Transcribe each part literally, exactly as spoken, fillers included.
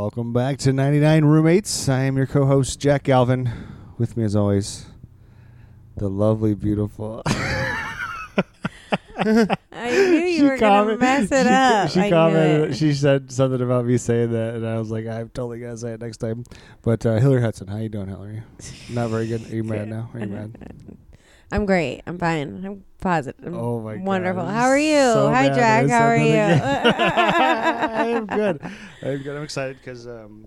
Welcome back to ninety-nine Roommates. I am your co-host, Jack Galvin. With me, as always, the lovely, beautiful... I knew you she were going to mess it she, up. She I commented. She said something about me saying that, and I was like, I'm totally going to say it next time. But uh, Hillary Hudson, how you doing, Hillary? Not very good. Are you mad now? Are you mad? I'm great. I'm fine. I'm positive. I'm oh my god! Wonderful. How are you? So Hi, Jack. How are you? I am good. I'm good. I'm excited because um,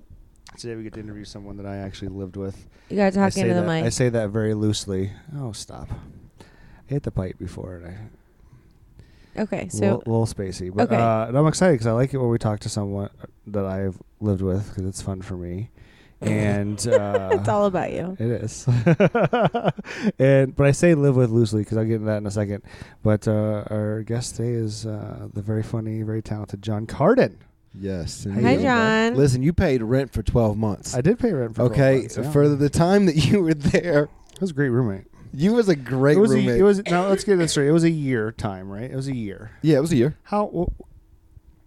today we get to interview someone that I actually lived with. You got to talk into that, the mic. I say that very loosely. Oh, stop! I hit the pipe before, and I okay. So a little, little spacey, but okay. uh, and I'm excited because I like it when we talk to someone that I've lived with because it's fun for me. And uh, it's all about you. It is. and but I say live with loosely because I'll get into that in a second. But uh, our guest today is uh, the very funny, very talented John Carden. Yes. Hi, John. Listen, you paid rent for twelve months. I did pay rent for okay, twelve months. Okay, yeah. For the time that you were there, it was a great roommate. You was a great it was roommate. A, it was. Now let's get this straight. It was a year time, right? It was a year. Yeah, it was a year. How well,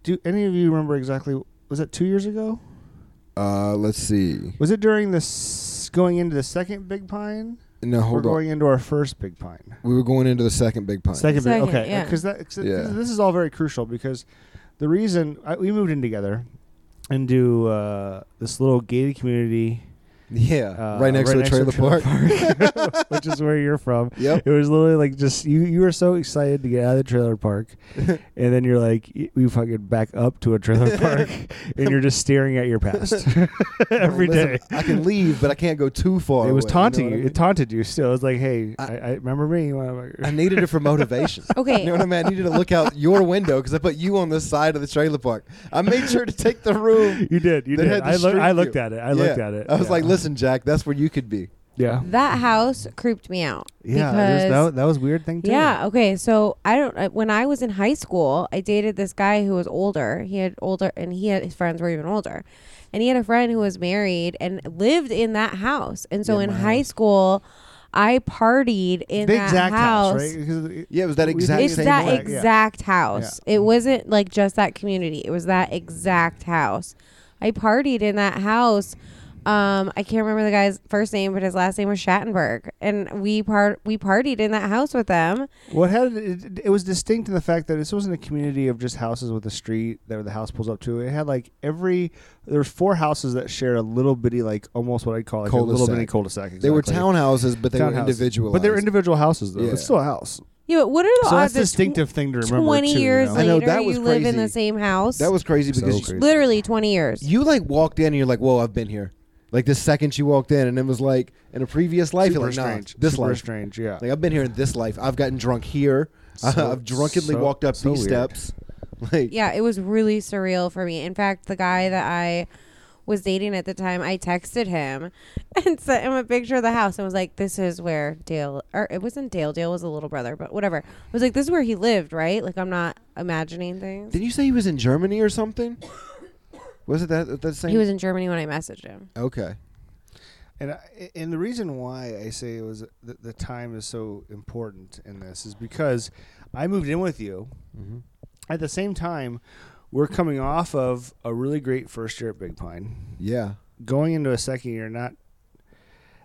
do any of you remember exactly? Was that two years ago? Uh, let's see. Was it during this going into the second Big Pine? No, hold we're on. We're going into our first Big Pine. We were going into the second Big Pine. Second, second Big Pine. Okay. Because yeah. that, cause yeah. this is all very crucial because the reason I, we moved in together into uh, this little gated community. Yeah. Uh, right next right to the trailer, trailer park. park which is where you're from. Yep. It was literally like just you you were so excited to get out of the trailer park and then you're like we fucking back up to a trailer park and you're just staring at your past every well, listen, day. I can leave but I can't go too far. It was away, taunting you. Know you. I mean? It taunted you still. It was like, hey, I, I, I remember me. I needed it for motivation. Okay. You know what I mean? I needed to look out your window because I put you on the side of the trailer park. I made sure to take the room. You did. You did. I, look, I looked at it. I yeah. looked at it. I was yeah. like, listen. Listen, Jack, that's where you could be. Yeah. That house creeped me out. Yeah, because, that, that was a weird thing too. Yeah, okay. So I don't. When I was in high school, I dated this guy who was older. He had older, and he had his friends were even older, and he had a friend who was married and lived in that house. And so yeah, in high house. school, I partied in the that exact house. house right? Yeah, it was that exact. It's same that exact, exact yeah. house. Yeah. It wasn't like just that community. It was that exact house. I partied in that house. Um, I can't remember the guy's first name, but his last name was Schattenberg, and we part we partied in that house with them. What well, had it, it was distinct in the fact that this wasn't a community of just houses with a street that the house pulls up to. It had like every there were four houses that shared a little bitty, like almost what I'd call like cul-de-sac. a little bitty cul-de-sac. Exactly. They were townhouses, but they townhouses. were individual. But they were individual houses, though. Yeah. It's still a house. Yeah, but what are the so odds? That's a distinctive tw- thing to remember. Twenty too, years you know? later, know, you crazy. live in the same house. That was crazy because so crazy. literally twenty years. You like walked in and you're like, "Whoa, I've been here." Like the second she walked in, and it was like in a previous life. Super like, nah, strange. This Super life. strange. Yeah. Like I've been here in this life. I've gotten drunk here. So, uh, I've drunkenly so, walked up so these weird. steps. Like yeah, it was really surreal for me. In fact, the guy that I was dating at the time, I texted him and sent him a picture of the house and was like, "This is where Dale, or it wasn't Dale. Dale was a little brother, but whatever." I was like, "This is where he lived, right?" Like I'm not imagining things. Didn't you say he was in Germany or something? Was it that that same? He was in Germany when I messaged him. Okay, and I, and the reason why I say it was the, the time is so important in this is because I moved in with you. Mm-hmm. At the same time, we're coming off of a really great first year at Big Pine. Yeah, going into a second year, not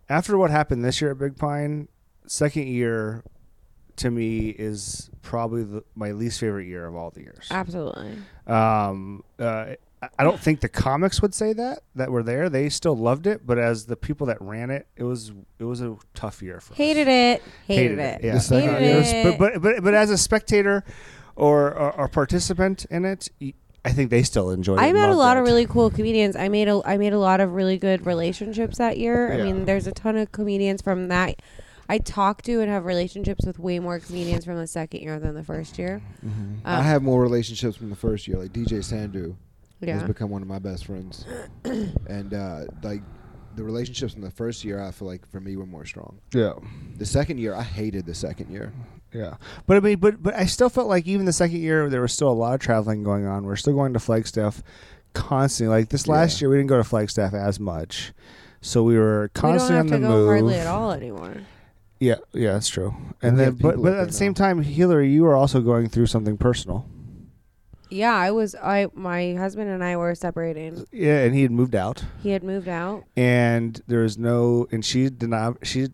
after what happened this year at Big Pine. Second year to me is probably the, my least favorite year of all the years. Absolutely. Um. Uh. I don't think the comics would say that that were there. They still loved it, but as the people that ran it, it was it was a tough year for Hated us. It. Hated, Hated it. it. Yeah. Hated uh, it. it was, but, but but but as a spectator or or participant in it, I think they still enjoyed it. I met a lot it. of really cool comedians. I made a I made a lot of really good relationships that year. Yeah. I mean, there's a ton of comedians from that I talk to and have relationships with way more comedians from the second year than the first year. Mm-hmm. Um, I have more relationships from the first year, like D J Sandhu. Yeah. Has become one of my best friends, and uh, like the relationships in the first year, I feel like for me were more strong. Yeah, the second year, I hated the second year. Yeah, but I mean, but but I still felt like even the second year there was still a lot of traveling going on. We're still going to Flagstaff constantly. Like this last yeah. year, we didn't go to Flagstaff as much, so we were constantly on the move. We don't have to go hardly at all anymore. Yeah, yeah, that's true. And, and then, but but at the now. same time, Hillary, you were also going through something personal. Yeah, I was. I my husband and I were separating. Yeah, and he had moved out. He had moved out, and there is no. And she did not. She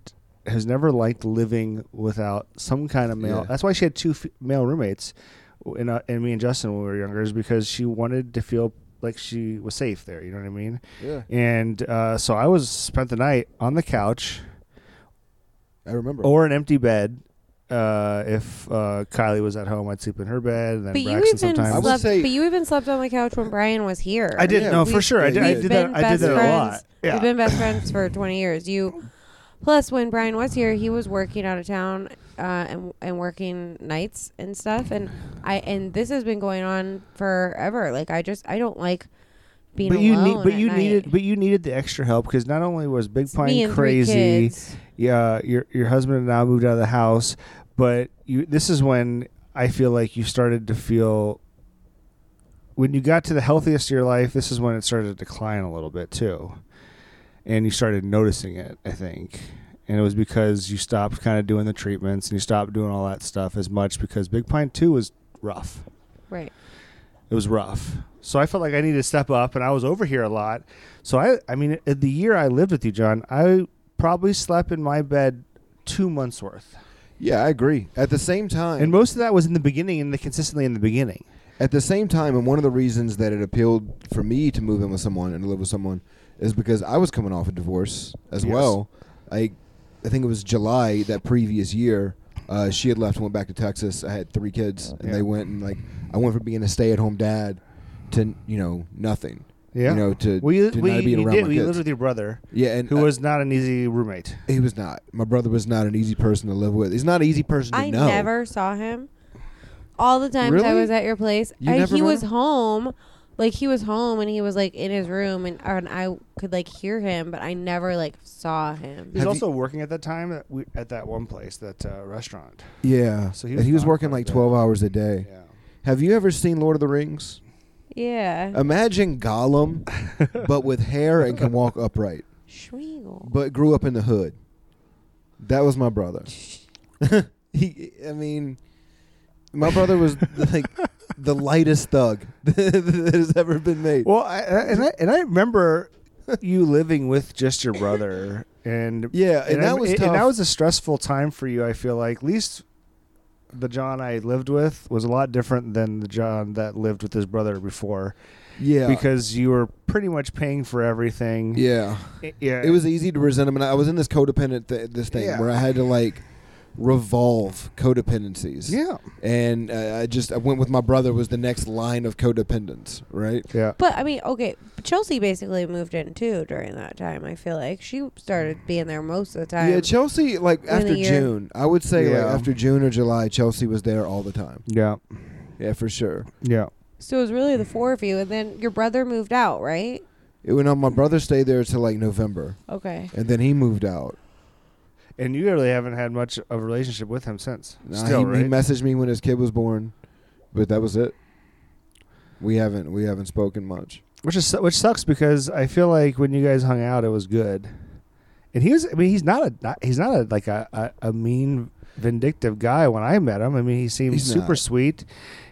has never liked living without some kind of male. Yeah. That's why she had two f- male roommates, and uh, and me and Justin when we were younger, is because she wanted to feel like she was safe there. You know what I mean? Yeah. And uh, so I was spent the night on the couch. I remember. Or an empty bed. Uh, if uh, Kylie was at home, I'd sleep in her bed. And then but Braxton you even sometimes. Slept. I would say, but you even slept on the couch when Brian was here. I didn't yeah, know for sure. I did. I did that. I did that a lot. Yeah. We've been best friends for twenty years. You, plus when Brian was here, he was working out of town uh, and and working nights and stuff. And I and this has been going on forever. Like I just I don't like. Being but alone you need, but you night. needed, but you needed the extra help because not only was Big Pine crazy, yeah, your your husband and I moved out of the house, but you. This is when I feel like you started to feel. When you got to the healthiest of your life, this is when it started to decline a little bit too, and you started noticing it. I think, and it was because you stopped kind of doing the treatments and you stopped doing all that stuff as much because Big Pine too was rough. Right. It was rough. So I felt like I needed to step up, and I was over here a lot. So, I I mean, the year I lived with you, John, I probably slept in my bed two months' worth. Yeah, I agree. At the same time. And most of that was in the beginning and the consistently in the beginning. At the same time, and one of the reasons that it appealed for me to move in with someone and live with someone is because I was coming off a divorce as yes. well. I I think it was July that previous year. Uh, she had left and went back to Texas. I had three kids, and yeah. they went and, like, I went from being a stay-at-home dad to, you know, nothing. Yeah. You know, to, well, you, to well, not being around did. my we kids. You lived with your brother, yeah, and who I, was not an easy roommate. He was not. My brother was not an easy person to live with. He's not an easy person to I know. I never saw him. All the times really? I was at your place, you I, never he was him? home. Like, he was home, and he was, like, in his room, and, and I could, like, hear him, but I never, like, saw him. He was Have also you, working at that time at, we, at that one place, that uh, restaurant. Yeah. So he was, and he was working, like, twelve hours a day. Yeah. Have you ever seen Lord of the Rings? Yeah. Imagine Gollum, but with hair and can walk upright. Shreal. But grew up in the hood. That was my brother. he, I mean, my brother was, like... the lightest thug that has ever been made. Well, I, and I and I remember you living with just your brother, and yeah, and, and that I, was it, tough. And that was a stressful time for you. I feel like at least the John I lived with was a lot different than the John that lived with his brother before. Yeah, because you were pretty much paying for everything. Yeah, it, yeah. It was easy to resent him, and I was in this codependent th- this thing yeah. where I had to like. Revolve codependencies. Yeah. And uh, I just I went with my brother was the next line of codependence, right? Yeah. But I mean, okay, Chelsea basically moved in too during that time. I feel like she started being there most of the time. Yeah, Chelsea like after June. I would say yeah. like after June or July, Chelsea was there all the time. Yeah. Yeah, for sure. Yeah. So it was really the four of you, and then your brother moved out, right? It went on. My brother stayed there till like November. Okay. And then he moved out. And you really haven't had much of a relationship with him since. Nah, Still, he, right? he messaged me when his kid was born, but that was it. We haven't we haven't spoken much, which is which sucks because I feel like when you guys hung out, it was good. And he was I mean he's not a not, he's not a, like a, a, a mean vindictive guy when I met him. I mean he seemed he's super not. sweet.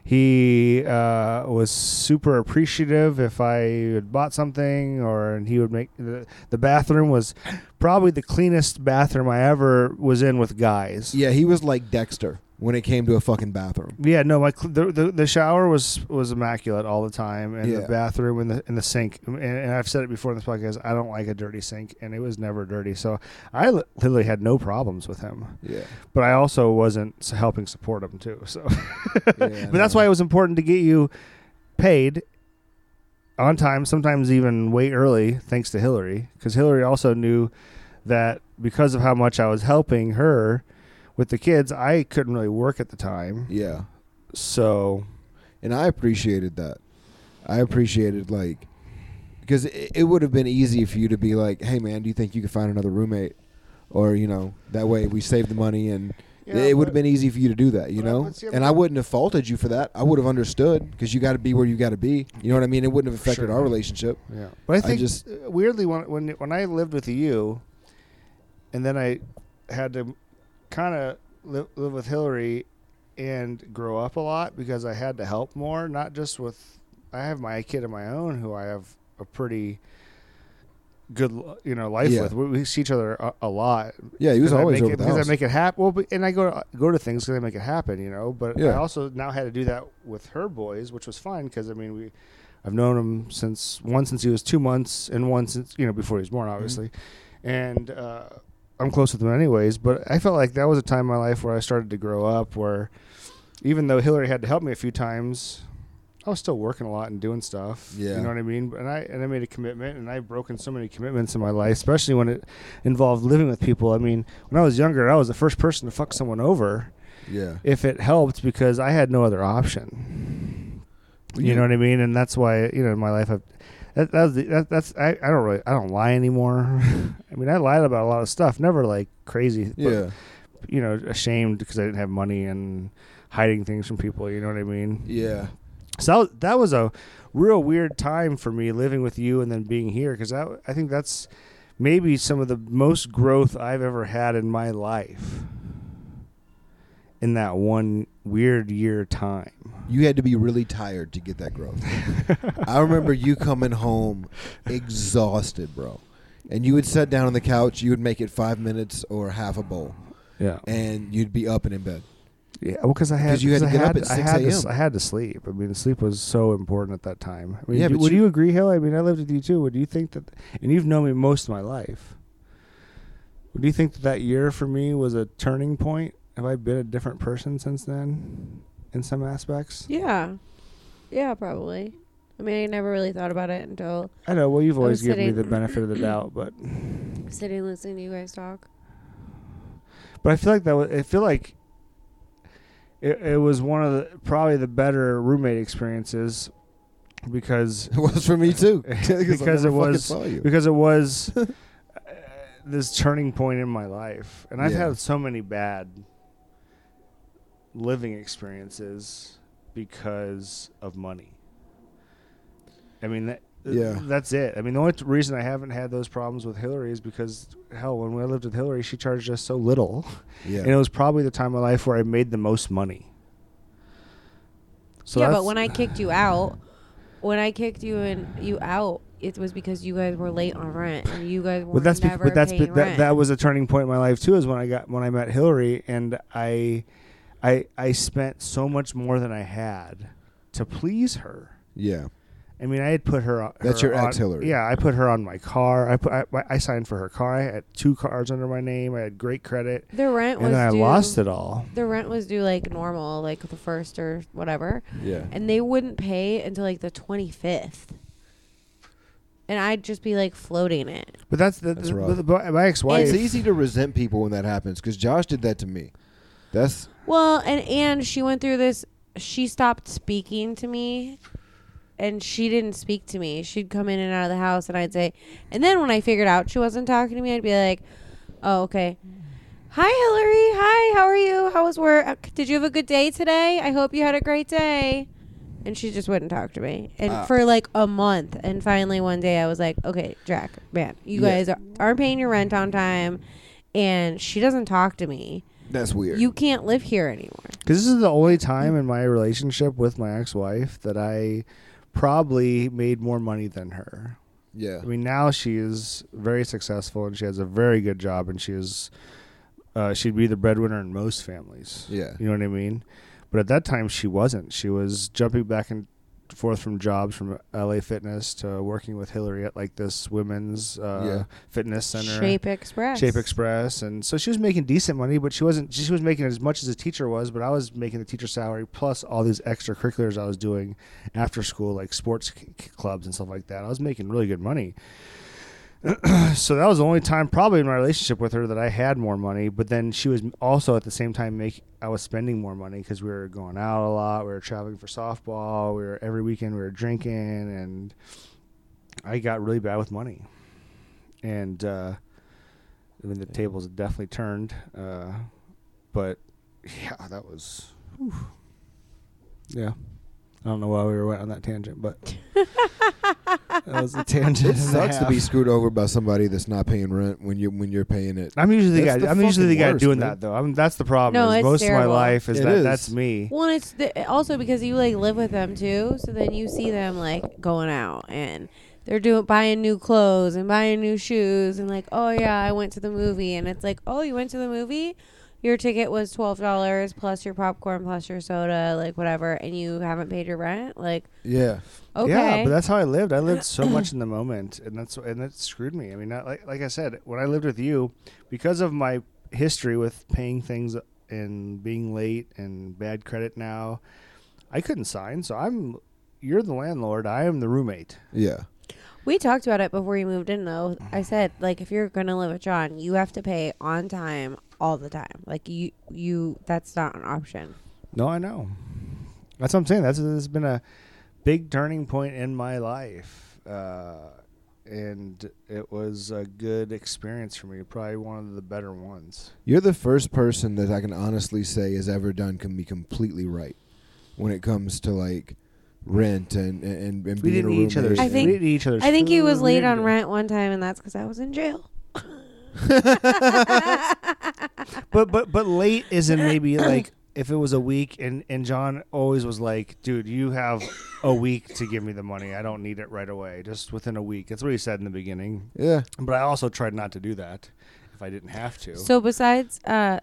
He uh, was super appreciative if I had bought something, or and he would make the, the bathroom was probably the cleanest bathroom I ever was in with guys. Yeah, he was like Dexter when it came to a fucking bathroom. Yeah, no, my cl- the, the the shower was was immaculate all the time, and yeah. the bathroom and the and the sink. And, and I've said it before in this podcast, I don't like a dirty sink, and it was never dirty. So I li- literally had no problems with him. Yeah, but I also wasn't helping support him too. So, yeah, but no. that's why it was important to get you paid on time, sometimes even way early, thanks to Hillary, because Hillary also knew that because of how much I was helping her with the kids, I couldn't really work at the time. Yeah. So, and I appreciated that. I appreciated, like, because it, it would have been easy for you to be like, hey, man, do you think you could find another roommate? Or, you know, that way we save the money, and yeah, it would have been easy for you to do that, you know? And I wouldn't have faulted you for that. I would have understood because you got to be where you got to be. You know what I mean? It wouldn't have affected sure. our relationship. Yeah. But I think I just, weirdly when, when when I lived with you and then I had to kind of live, live with Hillary, and grow up a lot because I had to help more, not just with, I have my kid of my own who I have a pretty good, you know, life yeah. with. We, we see each other a, a lot. Yeah, he was always over the house. Because I make it happen. Well, but, and I go to, go to things because I make it happen, you know. But yeah. I also now had to do that with her boys, which was fun because, I mean, we I've known him since, one since he was two months and one since, you know, before he was born, obviously. Mm-hmm. And uh, I'm close with him anyways. But I felt like that was a time in my life where I started to grow up, where even though Hillary had to help me a few times, I was still working a lot and doing stuff. Yeah. You know what I mean? And I and I made a commitment, and I've broken so many commitments in my life, especially when it involved living with people. I mean, when I was younger, I was the first person to fuck someone over. Yeah. If it helped, because I had no other option. Yeah. You know what I mean? And that's why, you know, in my life, I've, that, that was the, that, that's I, I don't really I don't lie anymore. I mean, I lied about a lot of stuff, never like crazy. Yeah. But, you know, ashamed because I didn't have money and hiding things from people. You know what I mean? Yeah. So that was a real weird time for me, living with you and then being here, because I, I think that's maybe some of the most growth I've ever had in my life in that one weird year time. You had to be really tired to get that growth. I remember you coming home exhausted, bro. And you would sit down on the couch. You would make it five minutes or half a bowl. Yeah. And you'd be up and in bed. Yeah, well, because I had, you had to I get had, up at six a.m. I, I had to sleep. I mean, sleep was so important at that time. I mean, yeah, do, would you, you agree, Hill? I mean, I lived with you too. Would you think that, and you've known me most of my life, would you think that that year for me was a turning point? Have I been a different person since then in some aspects? Yeah. Yeah, probably. I mean, I never really thought about it until... I know. Well, you've always given me the benefit of the doubt, but... Sitting listening to you guys talk. But I feel like that was... I feel like... It, it was one of the probably the better roommate experiences because it was for me too because it was because it was uh, this turning point in my life, and I've yeah. had so many bad living experiences because of money. I mean that, yeah. that's it. I mean, the only t- reason I haven't had those problems with Hillary is because, hell, when I lived with Hillary, she charged us so little. Yeah. And it was probably the time of my life where I made the most money. So yeah, but when I kicked you out, when I kicked you and you out, it was because you guys were late on rent and you guys were well, that's never be- but that's paying be- that, rent. That was a turning point in my life, too, is when I got when I met Hillary, and I, I, I spent so much more than I had to please her. Yeah. I mean, I had put her on... That's her your ex, Hillary. Yeah, I put her on my car. I put I, I signed for her car. I had two cars under my name. I had great credit. The rent and was And then I due, lost it all. The rent was due, like, normal, like, the first or whatever. Yeah. And they wouldn't pay until, like, the twenty-fifth. And I'd just be, like, floating it. But that's... The, that's the, rough. The, the, my ex-wife... It's easy to resent people when that happens, because Josh did that to me. That's... Well, and, and she went through this... She stopped speaking to me... And she didn't speak to me. She'd come in and out of the house, and I'd say, and then when I figured out she wasn't talking to me, I'd be like, oh, okay. Hi, Hillary. Hi, how are you? How was work? Did you have a good day today? I hope you had a great day. And she just wouldn't talk to me. And uh, for like a month. And finally one day I was like, okay, Jack, man, you yeah. guys are, aren't paying your rent on time, and she doesn't talk to me. That's weird. You can't live here anymore. Because this is the only time in my relationship with my ex-wife that I... probably made more money than her. Yeah. I mean, now she is very successful and she has a very good job, and she is uh she'd be the breadwinner in most families. Yeah. You know what I mean? But at that time she wasn't. She was jumping back and forth from jobs, from L A Fitness to working with Hillary at like this women's uh yeah. fitness center. Shape Express. Shape Express. And so she was making decent money, but she wasn't she was making as much as a teacher was, but I was making the teacher salary plus all these extracurriculars I was doing after school, like sports c- clubs and stuff like that. I was making really good money. So that was the only time probably in my relationship with her that I had more money, but then she was also at the same time make I was spending more money because we were going out a lot, we were traveling for softball, we were every weekend we were drinking, and I got really bad with money. And uh, I mean the tables definitely turned, uh, but yeah, that was whew. Yeah. I don't know why we were on that tangent, but that was a tangent. It sucks to be screwed over by somebody that's not paying rent when you when you're paying it. I'm usually that's the guy. The I'm usually the guy worst, doing man. that though. I'm, that's the problem. No, is it's most terrible. Of my life is it that is. That's me. Well, it's the, also because you like live with them too, so then you see them like going out and they're doing buying new clothes and buying new shoes and like, oh yeah, I went to the movie, and it's like, oh, you went to the movie. Your ticket was twelve dollars plus your popcorn plus your soda, like whatever, and you haven't paid your rent? Like, yeah. Okay. Yeah, but that's how I lived. I lived so much in the moment, and that's and that screwed me. I mean, not, like like I said, when I lived with you, because of my history with paying things and being late and bad credit now, I couldn't sign. So I'm you're the landlord. I am the roommate. Yeah. We talked about it before you moved in, though. I said, like, if you're going to live with John, you have to pay on time all the time. Like, you, you, that's not an option. No, I know. That's what I'm saying. That's, that's been a big turning point in my life. Uh, and it was a good experience for me. Probably one of the better ones. You're the first person that I can honestly say has ever done can be completely right when it comes to, like, rent and and, and being a roommate. Each other's I think, we didn't eat each other's I think he was late on rent one time, and that's because I was in jail. but but but late isn't maybe like if it was a week, and and John always was like, dude, you have a week to give me the money. I don't need it right away. Just within a week. That's what he said in the beginning. Yeah. But I also tried not to do that if I didn't have to. So besides, uh,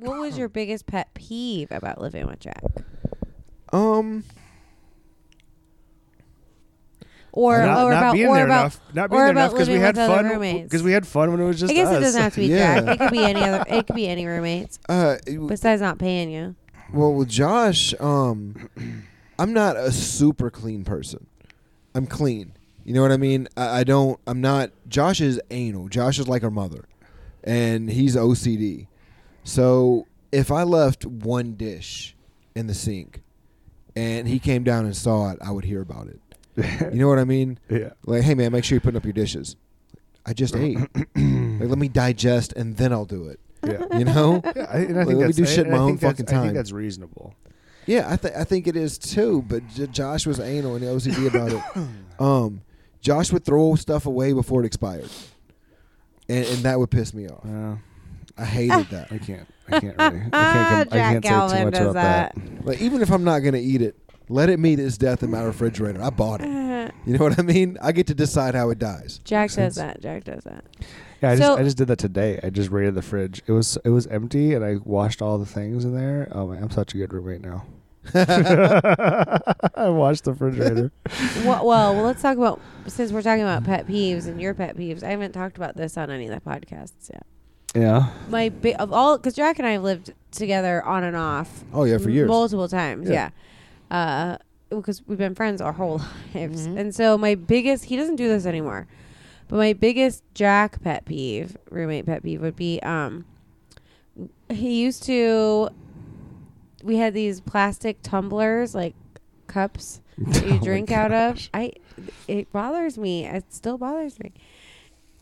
what was your biggest pet peeve about living with Jack? Um. Or, not, or not about being or there about, enough, not being there enough because we had fun because we had fun when it was just us. I guess us. It doesn't have to be yeah. Jack. It could be any other. It could be any roommates. Uh, besides not paying you. Well, with Josh, um, I'm not a super clean person. I'm clean. You know what I mean? I, I don't. I'm not. Josh is anal. Josh is like our mother, and he's O C D. So if I left one dish in the sink, and he came down and saw it, I would hear about it. You know what I mean? Yeah. Like, hey, man, make sure you're putting up your dishes. I just ate. Like, let me digest, and then I'll do it. Yeah. You know? Yeah, I, and I think like, that's, let me do shit I, my I own fucking time. I think that's reasonable. Yeah, I, th- I think it is, too. But J- Josh was anal and O C D about it. Um, Josh would throw stuff away before it expired. And, and that would piss me off. Yeah. I hated that. I can't. I can't really. I can't, com- I can't say too much about that. that. Like, even if I'm not going to eat it, let it meet its death in my refrigerator. I bought it. Uh, you know what I mean? I get to decide how it dies. Jack does that. Jack does that. Yeah, I, so, just, I just did that today. I just raided the fridge. It was it was empty, and I washed all the things in there. Oh, man, I'm such a good roommate now. I washed the refrigerator. well, well, well, let's talk about, since we're talking about pet peeves and your pet peeves, I haven't talked about this on any of the podcasts yet. Yeah. My ba- of all because Jack and I have lived together on and off. Oh, yeah, for years. Multiple times, yeah. yeah. Uh, because we've been friends our whole lives. Mm-hmm. And so my biggest, he doesn't do this anymore, but my biggest Jack pet peeve, roommate pet peeve would be, um, he used to, we had these plastic tumblers, like cups that you oh drink out of. I, it bothers me. It still bothers me.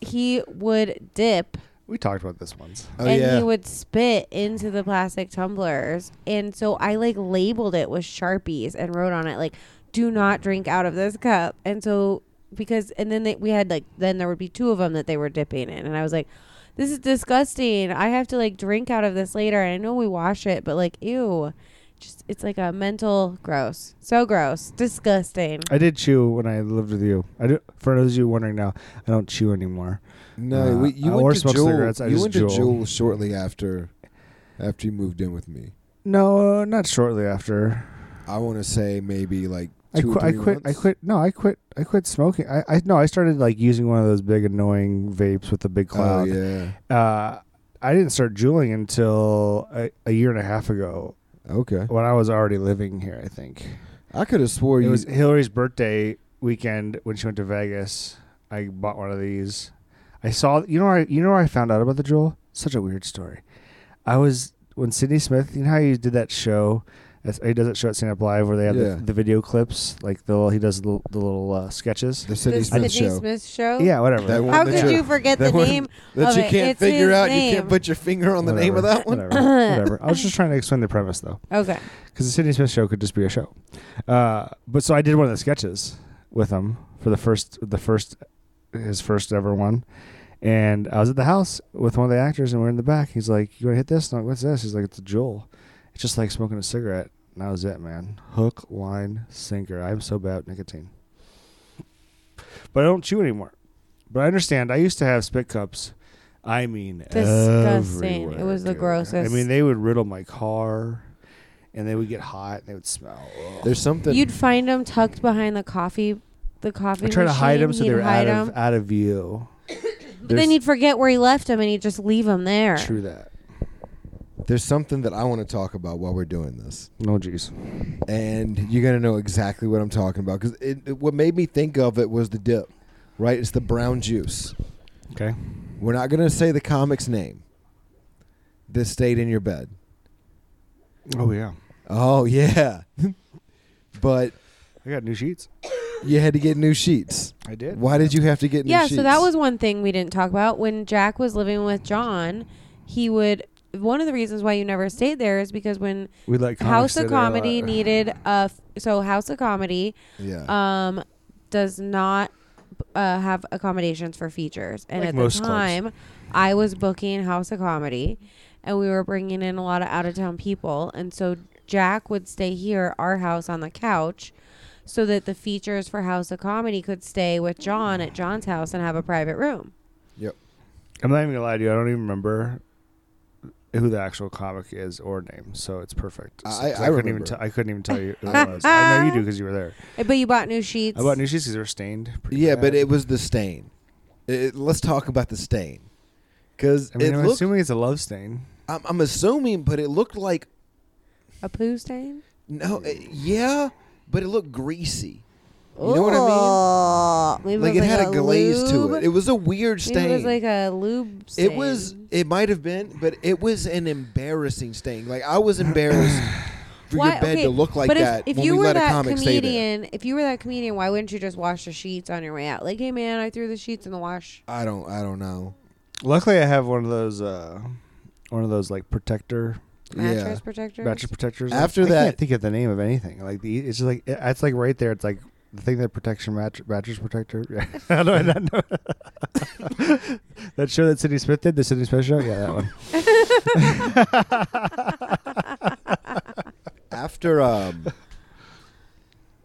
He would dip. We talked about this once. Oh, and yeah. he would spit into the plastic tumblers. And so I like labeled it with Sharpies and wrote on it like, do not drink out of this cup. And so because and then they, we had like then there would be two of them that they were dipping in. And I was like, this is disgusting. I have to like drink out of this later. And I know we wash it, but like, ew. Just it's like a mental gross. So gross. Disgusting. I did chew when I lived with you. I do, for those of you wondering now, I don't chew anymore. No, uh, we, you, went to, Jewel, I you went to Jewel. You went to Jewel shortly after, after you moved in with me. No, uh, not shortly after. I want to say maybe like two I, qu- or three I quit. Months. I quit. No, I quit. I quit smoking. I, I no, I started like using one of those big annoying vapes with the big cloud. Oh yeah. Uh, I didn't start Jeweling until a, a year and a half ago. Okay. When I was already living here, I think. I could have swore it you. It was Hillary's birthday weekend when she went to Vegas. I bought one of these. I saw, you know, I you know, where I found out about the Jewel. Such a weird story. I was when Sydney Smith. You know how you did that show, It's, he does it show at Stand Up Live where they have yeah. the, the video clips, like the he does the, the little uh, sketches. The Sydney Smith show. The Smith show. Yeah, whatever. That How could you forget the one name? That of you it. can't it's figure out. Name. You can't put your finger on the whatever. name of that one. Whatever. whatever. I was just trying to explain the premise though. Okay. Because the Sydney Smith show could just be a show, uh, but so I did one of the sketches with him for the first, the first, his first ever one. And I was at the house with one of the actors, and we're in the back. He's like, "You want to hit this?" And I'm like, "What's this?" He's like, "It's a Juul. It's just like smoking a cigarette." And that was it, man. Hook, line, sinker. I'm so bad at nicotine. But I don't chew anymore. But I understand. I used to have spit cups. I mean, disgusting. Everywhere, it was dude. the grossest. I mean, they would riddle my car, and they would get hot, and they would smell. Ugh. There's something. You'd find them tucked behind the coffee, the coffee. I try to hide them so they were out of, out of view. But There's then he'd forget where he left him, and he'd just leave him there. True that. There's something that I want to talk about while we're doing this. Oh, jeez. And you're going to know exactly what I'm talking about. Because it, it, what made me think of it was the dip, right? It's the brown juice. Okay. We're not going to say the comic's name. This stayed in your bed. Oh, yeah. Oh, yeah. But. I got new sheets. You had to get new sheets. I did. Why did you have to get new yeah, sheets? Yeah, so that was one thing we didn't talk about. When Jack was living with John, he would... One of the reasons why you never stayed there is because when we like House of Comedy needed... a So House of Comedy yeah. um, does not uh, have accommodations for features. And like at the time, clubs. I was booking House of Comedy, and we were bringing in a lot of out-of-town people. And so Jack would stay here, our house, on the couch... so that the features for House of Comedy could stay with John at John's house and have a private room. Yep. I'm not even going to lie to you. I don't even remember who the actual comic is or name, so it's perfect. So, I, I, I, couldn't remember. Even t- I couldn't even tell you who it was. I know you do because you were there. But you bought new sheets. I bought new sheets because they were stained. Yeah, bad. But it was the stain. It, let's talk about the stain. Cause I mean, it I'm looked, assuming it's a love stain. I'm, I'm assuming, but it looked like... A poo stain? No, it, yeah... But it looked greasy. You Ooh. know what I mean? Maybe like it, like it had a, a glaze lube. to it. It was a weird stain. Maybe it was like a lube stain. It was. It might have been, but it was an embarrassing stain. Like I was embarrassed for why? your bed okay. to look like but that. If, if when you we were let that a comic comedian, if you were that comedian, why wouldn't you just wash the sheets on your way out? Like, hey man, I threw the sheets in the wash. I don't. I don't know. Luckily, I have one of those. Uh, one of those like protector. Mattress yeah. protectors. Mattress protectors. After I that, I can't think of the name of anything. Like the, it's just like it's like right there. It's like the thing that protects your mattress, mattress protector. Yeah. How do I not know? That show that Sydney Smith did, the Sydney Smith show. Yeah, that one. After um,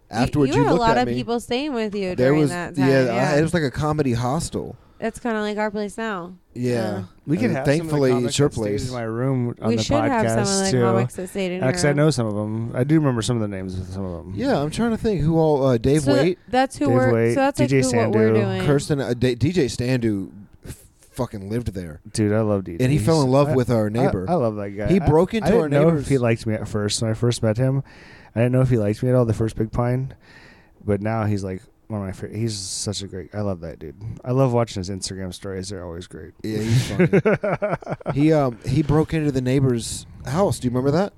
afterwards, you, you, you had a lot of me, people staying with you there during was, that time. Yeah, yeah. I, it was like a comedy hostel. It's kind of like our place now. Yeah, uh, we can. I mean, have thankfully, some of the it's your place. In my room on we the should podcast have some of the comics that stayed in. Because I know some of them. I do remember some of the names of some of them. Yeah, I'm trying to think who all. Uh, Dave so Waite. That's who Dave we're. Waite, so that's D J like who, what we're doing. Kirsten, uh, D- DJ Sandhu, f- fucking lived there. Dude, I love D J. And he fell in love I, with our neighbor. I, I love that guy. He I, broke into I didn't our neighbor. If he liked me at first when I first met him, I didn't know if he liked me at all. The first Big Pine, but now he's like. One of my favorite. He's such a great. I love that dude. I love watching his Instagram stories. They're always great. Yeah, he's funny. he um he broke into the neighbor's house. Do you remember that?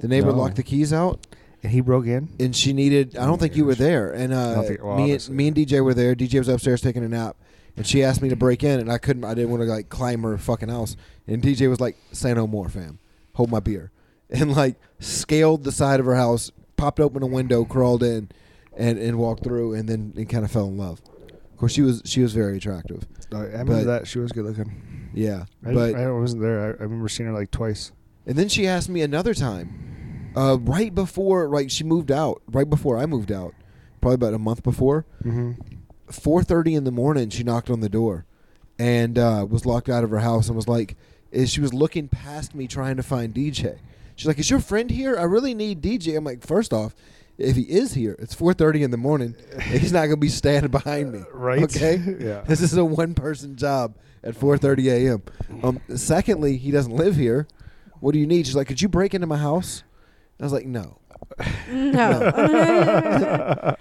The neighbor no. locked the keys out, and he broke in. And she needed. I don't think you were there. And uh, think, well, me and, me and D J were there. D J was upstairs taking a nap, and she asked me to break in, and I couldn't. I didn't want to like climb her fucking house. And D J was like, "Say no more, fam. Hold my beer," and like scaled the side of her house, popped open a window, crawled in. And and walked through, and then and kind of fell in love. Of course, she was she was very attractive. I remember but, that she was good looking. Yeah, I but just, I wasn't there. I, I remember seeing her like twice. And then she asked me another time, uh, right before like she moved out, right before I moved out, probably about a month before. Mm-hmm. Four thirty in the morning, she knocked on the door, and uh, was locked out of her house, and was like, she was looking past me trying to find D J. She's like, "Is your friend here? I really need D J." I'm like, first off. If he is here, it's four thirty in the morning. He's not going to be standing behind me. Uh, right. Okay? Yeah. This is a one-person job at four thirty a.m. Um, secondly, he doesn't live here. What do you need? She's like, could you break into my house? I was like, no. No.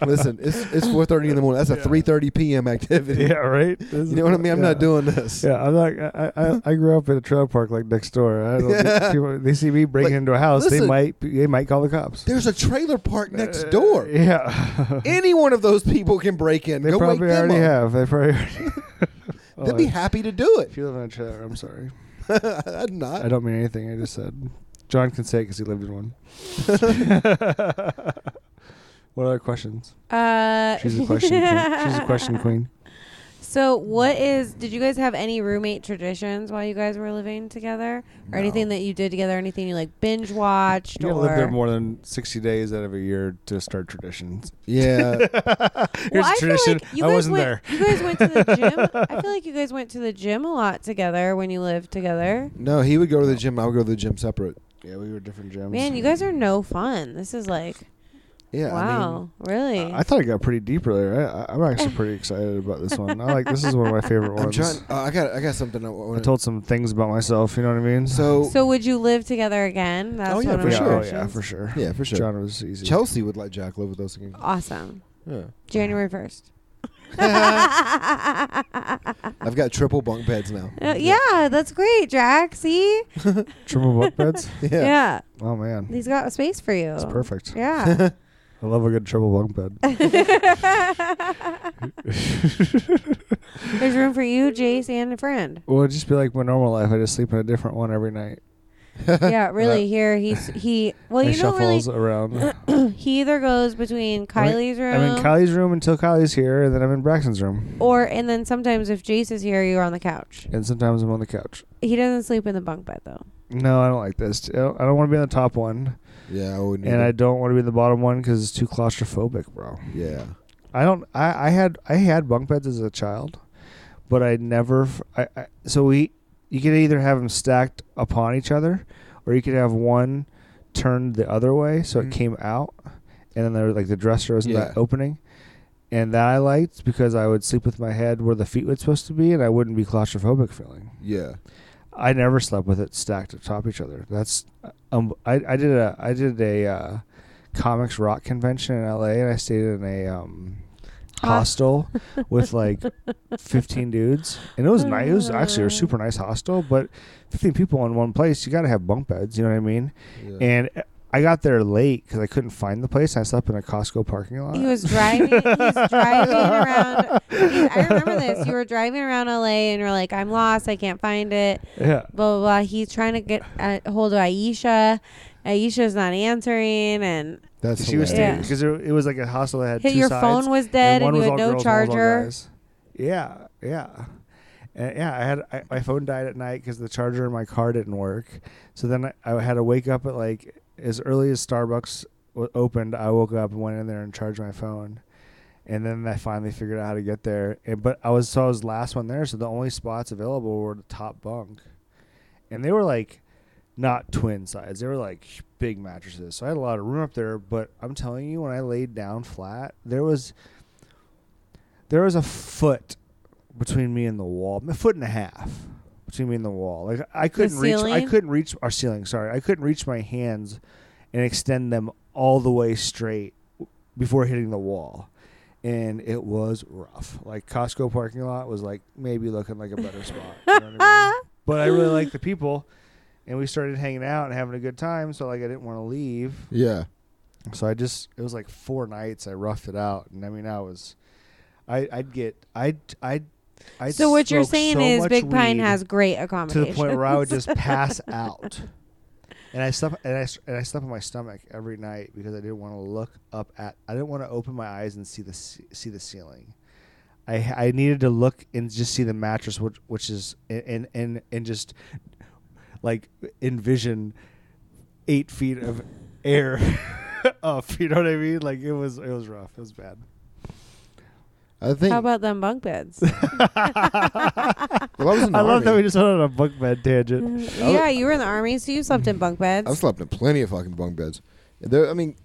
Listen, it's it's four thirty in the morning. That's a yeah. three thirty p.m. activity. Yeah, right? This you know is, what I mean? I'm yeah. not doing this. Yeah, I'm like, I, I I grew up in a trailer park like next door. I don't yeah. people, they see me breaking like, into a house, listen, they might they might call the cops. There's a trailer park next door. Uh, yeah. Any one of those people can break in. They Go probably wake already them up. have. They probably already oh, They'd be happy to do it. If you live in a trailer, I'm sorry. I'm not. I don't mean anything I just said. John can say it because he lived in one. What other questions? Uh, she's a question queen. She's a question queen. So what is, did you guys have any roommate traditions while you guys were living together? Or no. anything that you did together? Anything you like binge watched? You or lived there more than sixty days out of a year to start traditions. Yeah. Here's well, a tradition. I, like I wasn't went, there. You guys went to the gym. I feel like you guys went to the gym a lot together when you lived together. No, he would go to the gym. I would go to the gym separate. Yeah, we were different gyms. Man, you guys are no fun. This is like, yeah, wow, I mean, really? I, I thought it got pretty deep earlier. I, I'm actually pretty excited about this one. I like this is one of my favorite ones. I'm trying, uh, I got I got something. I, wanna, I told some things about myself. You know what I mean? So, so would you live together again? That's oh yeah, one for of sure. Oh, yeah, for sure. Yeah, for sure. John was easy. Chelsea would let Jack live with us again. Awesome. Yeah. January first. I've got triple bunk beds now. Uh, yeah, yeah, that's great, Jack. See? Triple bunk beds? Yeah. yeah. Oh, man. He's got a space for you. It's perfect. Yeah. I love a good triple bunk bed. There's room for you, Jace, and a friend. Well, it'd just be like my normal life. I just sleep in a different one every night. yeah, really. Uh, here he's he. Well, you know, really. Around. He either goes between Kylie's room. I'm in Kylie's room until Kylie's here, and then I'm in Braxton's room. Or and then sometimes if Jace is here, you're on the couch. And sometimes I'm on the couch. He doesn't sleep in the bunk bed though. No, I don't like this. I don't, I don't want to be on the top one. Yeah, I wouldn't. And either. I don't want to be in the bottom one because it's too claustrophobic, bro. Yeah. I don't. I, I had I had bunk beds as a child, but I never. I, I so we. You could either have them stacked upon each other, or you could have one turned the other way so mm-hmm. it came out, and then there was like the dresser was yeah. that opening, and that I liked because I would sleep with my head where the feet was supposed to be, and I wouldn't be claustrophobic feeling. Yeah, I never slept with it stacked atop each other. That's um, I I did a I did a uh, comics rock convention in L A, and I stayed in a um. hostel with like fifteen dudes, and it was nice. It was actually a super nice hostel, but fifteen people in one place, you gotta have bunk beds, you know what I mean? Yeah. And I got there late because I couldn't find the place. I slept in a Costco parking lot. He was driving. he was driving around. He, I remember this. You were driving around L A and you're like, I'm lost. I can't find it. Yeah. Blah, blah, blah. He's trying to get a hold of Aisha. Aisha's not answering. And that's she was staying because yeah. it was like a hostel that had Hit two your sides. Your phone was dead and, and you had no charger. Yeah. Yeah. And yeah, I had I, my phone died at night because the charger in my car didn't work. So then I, I had to wake up at like as early as Starbucks w- opened. I woke up and went in there and charged my phone, and then I finally figured out how to get there. And, but I was so I was the last one there, so the only spots available were the top bunk, and they were like not twin sides; they were like big mattresses. So I had a lot of room up there. But I'm telling you, when I laid down flat, there was there was a foot between me and the wall, a foot and a half. Between me and the wall, like I couldn't reach. I couldn't reach our ceiling. Sorry, I couldn't reach my hands and extend them all the way straight before hitting the wall, and it was rough. Like Costco parking lot was like maybe looking like a better spot. You know what I mean? But I really liked the people, and we started hanging out and having a good time. So like I didn't want to leave. Yeah. So I just it was like four nights. I roughed it out, and I mean I was, I I'd get I I. I'd so what you're saying so is Big Pine has great accommodations. To the point where I would just pass out, and I slept and I and I slept on my stomach every night because I didn't want to look up at. I didn't want to open my eyes and see the see the ceiling. I I needed to look and just see the mattress, which which is and and and just like envision eight feet of air up. You know what I mean? Like it was it was rough. It was bad. I think How about them bunk beds? well, I, was in the I love that we just went on a bunk bed tangent. Yeah, you were in the Army, so you slept in bunk beds. I've slept in plenty of fucking bunk beds. There, I mean,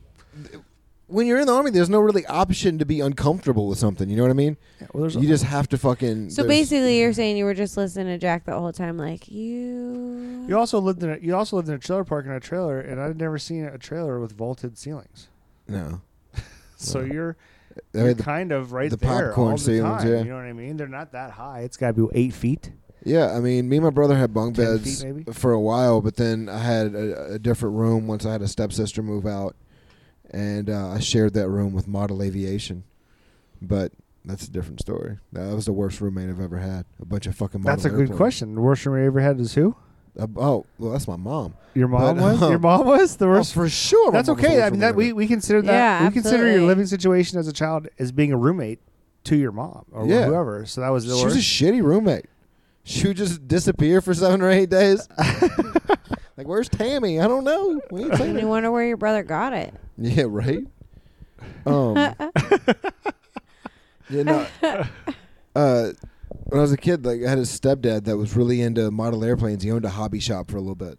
when you're in the Army, there's no really option to be uncomfortable with something. You know what I mean? Yeah, well, you just have to fucking... So basically, you're saying you were just listening to Jack the whole time, like, you... You also lived in a, you also lived in a trailer park in a trailer, and I'd never seen a trailer with vaulted ceilings. No. So well, you're, you're I mean, kind of right the there popcorn all the ceilings, time. Yeah. You know what I mean? They're not that high. It's got to be eight feet. Yeah, I mean, me and my brother had bunk beds for a while, but then I had a, a different room once I had a stepsister move out, and uh, I shared that room with Model Aviation. But that's a different story. That was the worst roommate I've ever had. A bunch of fucking model That's a airplanes. Good question. The worst roommate I ever had is who? Uh, oh, well, that's my mom. Your mom but, was? Um, your mom was the worst? Oh, for sure. That's okay. I mean, that, we, we consider that. Yeah, we absolutely. Consider your living situation as a child as being a roommate to your mom or yeah. whoever. So that was the she worst. She was a shitty roommate. She would just disappear for seven or eight days. Like, where's Tammy? I don't know. We ain't seen her. You wonder where your brother got it. Yeah, right? Um, yeah, no, uh, when I was a kid, like, I had a stepdad that was really into model airplanes. He owned a hobby shop for a little bit.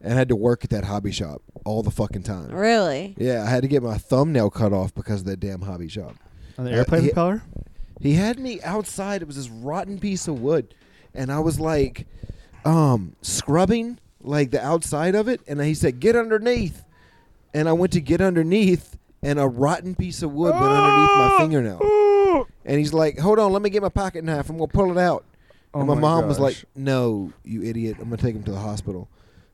And I had to work at that hobby shop all the fucking time. Really? Yeah, I had to get my thumbnail cut off because of that damn hobby shop. On the airplane uh, propeller? He, he had me outside. It was this rotten piece of wood. And I was like um, scrubbing like the outside of it. And he said, get underneath. And I went to get underneath and a rotten piece of wood oh! went underneath my fingernail. Oh! And he's like, hold on, let me get my pocket knife. I'm going to pull it out. Oh and my, my mom gosh. was like, no, you idiot. I'm going to take him to the hospital.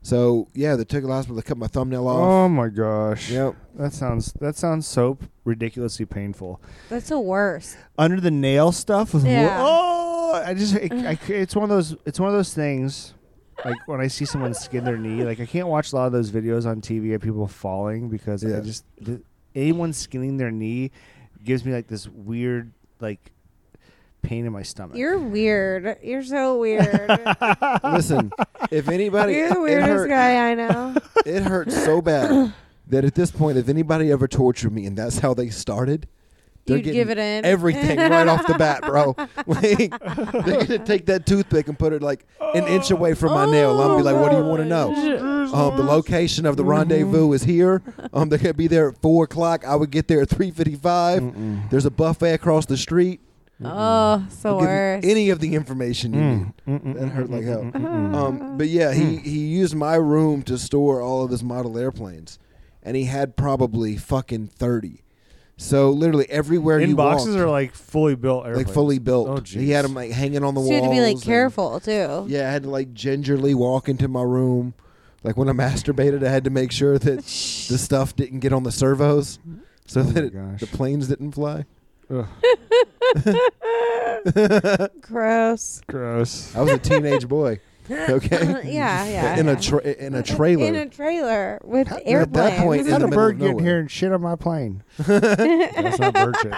So, yeah, they took it to the hospital. They cut my thumbnail off. Oh, my gosh. Yep. That sounds that sounds so ridiculously painful. That's the worst. Under the nail stuff. With yeah. Wo- oh! I just it, I, it's one of those it's one of those things like when I see someone skin their knee, like I can't watch a lot of those videos on T V of people falling because yeah. I just the, anyone skinning their knee gives me like this weird like pain in my stomach. You're weird. You're so weird. Listen, if anybody You're the weirdest hurt, guy I know. It hurts so bad that at this point if anybody ever tortured me and that's how they started, they're You'd give it in. Everything right off the bat, bro. Like, they're gonna take that toothpick and put it like an inch away from my oh, nail. I'm gonna be like, "What do you want to know? Um, the location of the mm-hmm. rendezvous is here. Um, they're gonna be there at four o'clock. I would get there at three fifty-five. Mm-mm. There's a buffet across the street. Mm-mm. Oh, so worse. Any of the information you mm. need. That hurt like hell. Mm-mm. Um, but yeah, he he used my room to store all of his model airplanes, and he had probably fucking thirty. So literally everywhere in you walk. In boxes are like fully built airplanes. Like fully built. Oh, geez. He had them like hanging on the so walls. You had to be like careful too. Yeah, I had to like gingerly walk into my room. Like when I masturbated, I had to make sure that the stuff didn't get on the servos so oh that it, the planes didn't fly. Gross. Gross. I was a teenage boy. Okay. yeah, yeah. In yeah. a tra- in a trailer. In a trailer with how, airplanes. At that point, how did a bird get here and shit on my plane? That's not bird shit.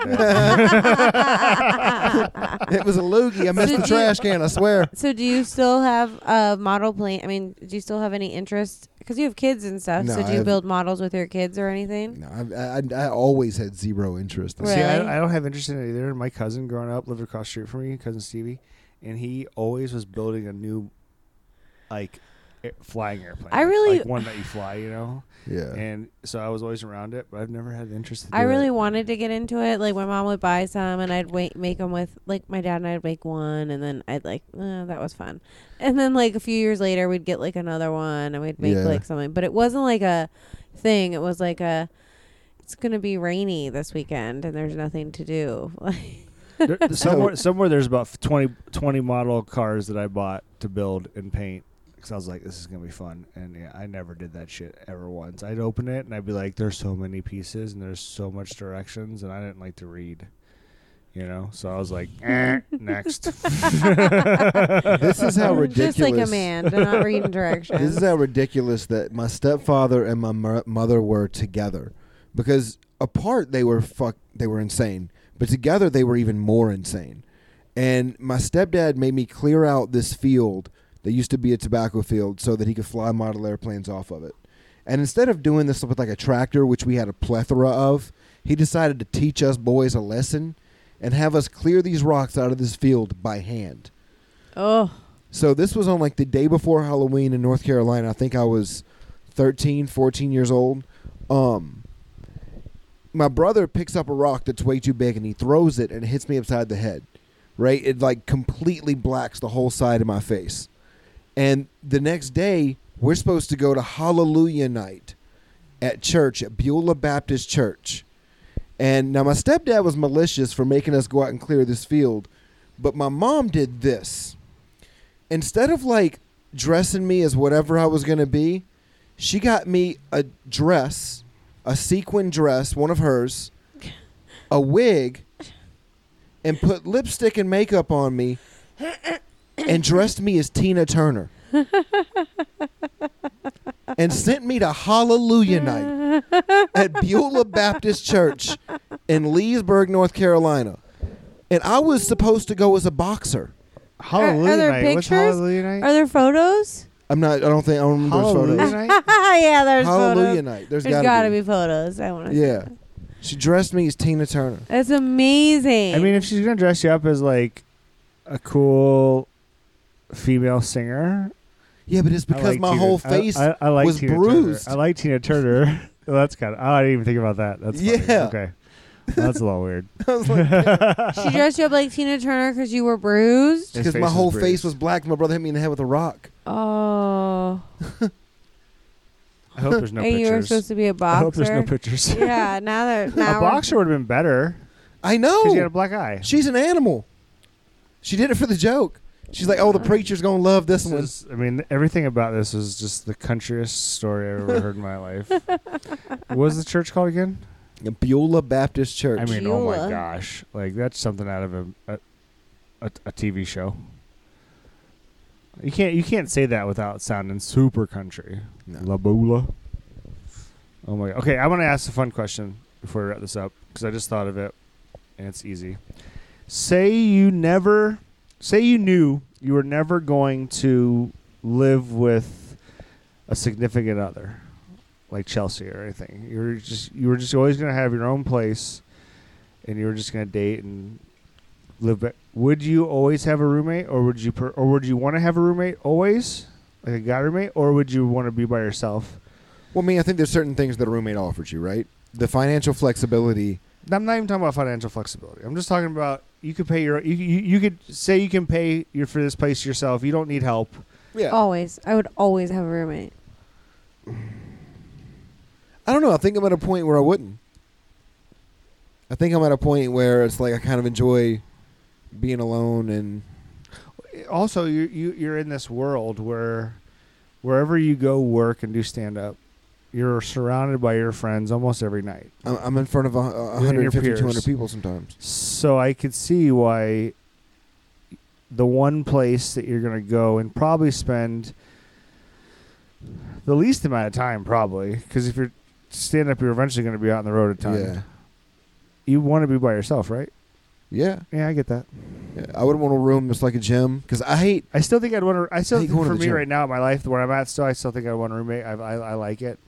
It was a loogie. I missed so the trash you, can. I swear. So, do you still have a model plane? I mean, do you still have any interest? Because you have kids and stuff. No, so, do you build models with your kids or anything? No, I I, I always had zero interest. In really? See, I, I don't have interest in it either. My cousin growing up lived across the street from me, cousin Stevie, and he always was building a new. Like air, flying airplane. I really like one that you fly, you know. Yeah. And so I was always around it, but I've never had the interest. To I really it. wanted to get into it. Like my mom would buy some, and I'd wait, make them with like my dad and I'd make one, and then I'd like oh, that was fun. And then like a few years later, we'd get like another one, and we'd make yeah. like something. But it wasn't like a thing. It was like a it's gonna be rainy this weekend, and there's nothing to do. Like. there, somewhere, somewhere there's about twenty, twenty model cars that I bought to build and paint. Because I was like, this is going to be fun. And yeah, I never did that shit ever once. I'd open it and I'd be like, there's so many pieces and there's so much directions. And I didn't like to read, you know? So I was like, eh, next. This is how ridiculous. Just like a man, do not read directions. This is how ridiculous that my stepfather and my mo- mother were together. Because apart, they were fuck, they were insane. But together, they were even more insane. And my stepdad made me clear out this field that used to be a tobacco field so that he could fly model airplanes off of it. And instead of doing this with like a tractor, which we had a plethora of, he decided to teach us boys a lesson and have us clear these rocks out of this field by hand. Oh. So this was on like the day before Halloween in North Carolina. I think I was thirteen, fourteen years old. Um, my brother picks up a rock that's way too big and he throws it and it hits me upside the head, right? It like completely blacks the whole side of my face. And the next day, we're supposed to go to Hallelujah Night at church, at Beulah Baptist Church. And now my stepdad was malicious for making us go out and clear this field, but my mom did this. Instead of like dressing me as whatever I was going to be, she got me a dress, a sequin dress, one of hers, a wig, and put lipstick and makeup on me and dressed me as Tina Turner. And sent me to Hallelujah Night at Beulah Baptist Church in Leesburg, North Carolina. And I was supposed to go as a boxer. Hallelujah are, are there Night. Pictures? What's Hallelujah Night? Are there photos? I'm not, I don't think, I don't remember Hallelujah photos. Night? Yeah, there's Hallelujah photos. Hallelujah Night. There's, there's got to be. be photos. I want to Yeah. See she dressed me as Tina Turner. That's amazing. I mean, if she's going to dress you up as like a cool female singer. Yeah, but it's because like my Tina, whole face I, I, I like was Tina bruised. Turner. I like Tina Turner. Well, that's kind of. Oh, I didn't even think about that. That's funny. Yeah. Okay. Well, that's a little weird. I was like, yeah. She dressed you up like Tina Turner because you were bruised. Because my whole bruised. face was black. My brother hit me in the head with a rock. Oh. I hope there's no and pictures. And you were supposed to be a boxer. I hope there's no pictures. Yeah. Now that now a boxer would have been better. I know. Because you had a black eye. She's an animal. She did it for the joke. She's like, oh, the preacher's going to love this, this one. Is, I mean, everything about this is just the countryest story I've ever heard in my life. What was the church called again? The Beulah Baptist Church. I mean, Beulah. Oh, my gosh. Like, that's something out of a a, a a T V show. You can't you can't say that without sounding super country. No. La Beulah. Oh, my God. Okay, I want to ask a fun question before we wrap this up, because I just thought of it, and it's easy. Say you never... Say you knew you were never going to live with a significant other, like Chelsea or anything. You were just you were just always going to have your own place, and you were just going to date and live. Back. Would you always have a roommate, or would you per, or would you want to have a roommate always, like a guy roommate, or would you want to be by yourself? Well, I mean, I think there's certain things that a roommate offers you, right? The financial flexibility. I'm not even talking about financial flexibility. I'm just talking about you could pay your you you, you could say you can pay your for this place yourself. You don't need help. Yeah. Always. I would always have a roommate. I don't know. I think I'm at a point where I wouldn't. I think I'm at a point where it's like I kind of enjoy being alone, and also you you you're in this world where wherever you go work and do stand up, you're surrounded by your friends almost every night. I'm in front of one hundred fifty, two hundred people sometimes. So I could see why the one place that you're going to go and probably spend the least amount of time, probably, because if you're stand up, you're eventually going to be out on the road a ton. Yeah. You want to be by yourself, right? Yeah. Yeah, I get that. Yeah, I would want a room that's like a gym, because I hate. I still think I'd want to. I still I think for me gym. right now in my life where I'm at, still I still think I want a roommate. I I, I like it.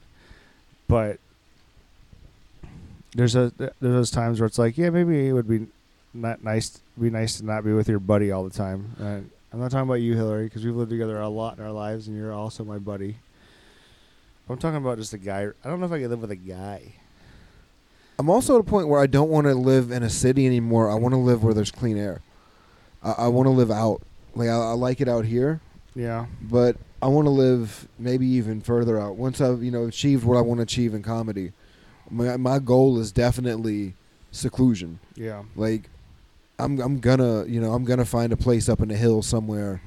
But there's a there's those times where it's like, yeah, maybe it would be not nice be nice to not be with your buddy all the time. And I'm not talking about you, Hillary, because we've lived together a lot in our lives, and you're also my buddy. I'm talking about just a guy. I don't know if I could live with a guy. I'm also at a point where I don't want to live in a city anymore. I want to live where there's clean air. I, I want to live out. Like I, I like it out here. Yeah. But I want to live maybe even further out. Once I've, you know, achieved what I want to achieve in comedy, my my goal is definitely seclusion. Yeah. Like, I'm I'm gonna, you know, I'm gonna find a place up in the hills somewhere.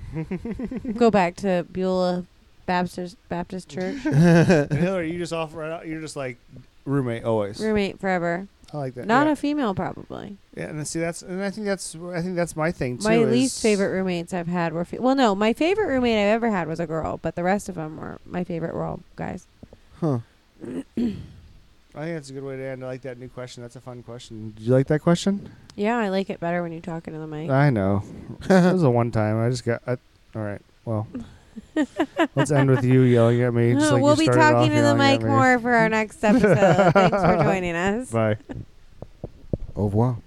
Go back to Beulah Baptist Baptist Church. Hillary, you just off right out. You're just like roommate always. Roommate forever. I like that. Not yeah. a female, probably. Yeah, and see, that's, and I think that's, I think that's my thing too. My least favorite roommates I've had were, fe- well, no, my favorite roommate I've ever had was a girl, but the rest of them were my favorite were all guys. Huh. I think that's a good way to end. I like that new question. That's a fun question. Did you like that question? Yeah, I like it better when you're talking to the mic. I know. It was a one time. I just got. I, all right. Well. Let's end with you yelling at me. Just like we'll be talking to the mic more for our next episode. Thanks for joining us. Bye. Au revoir.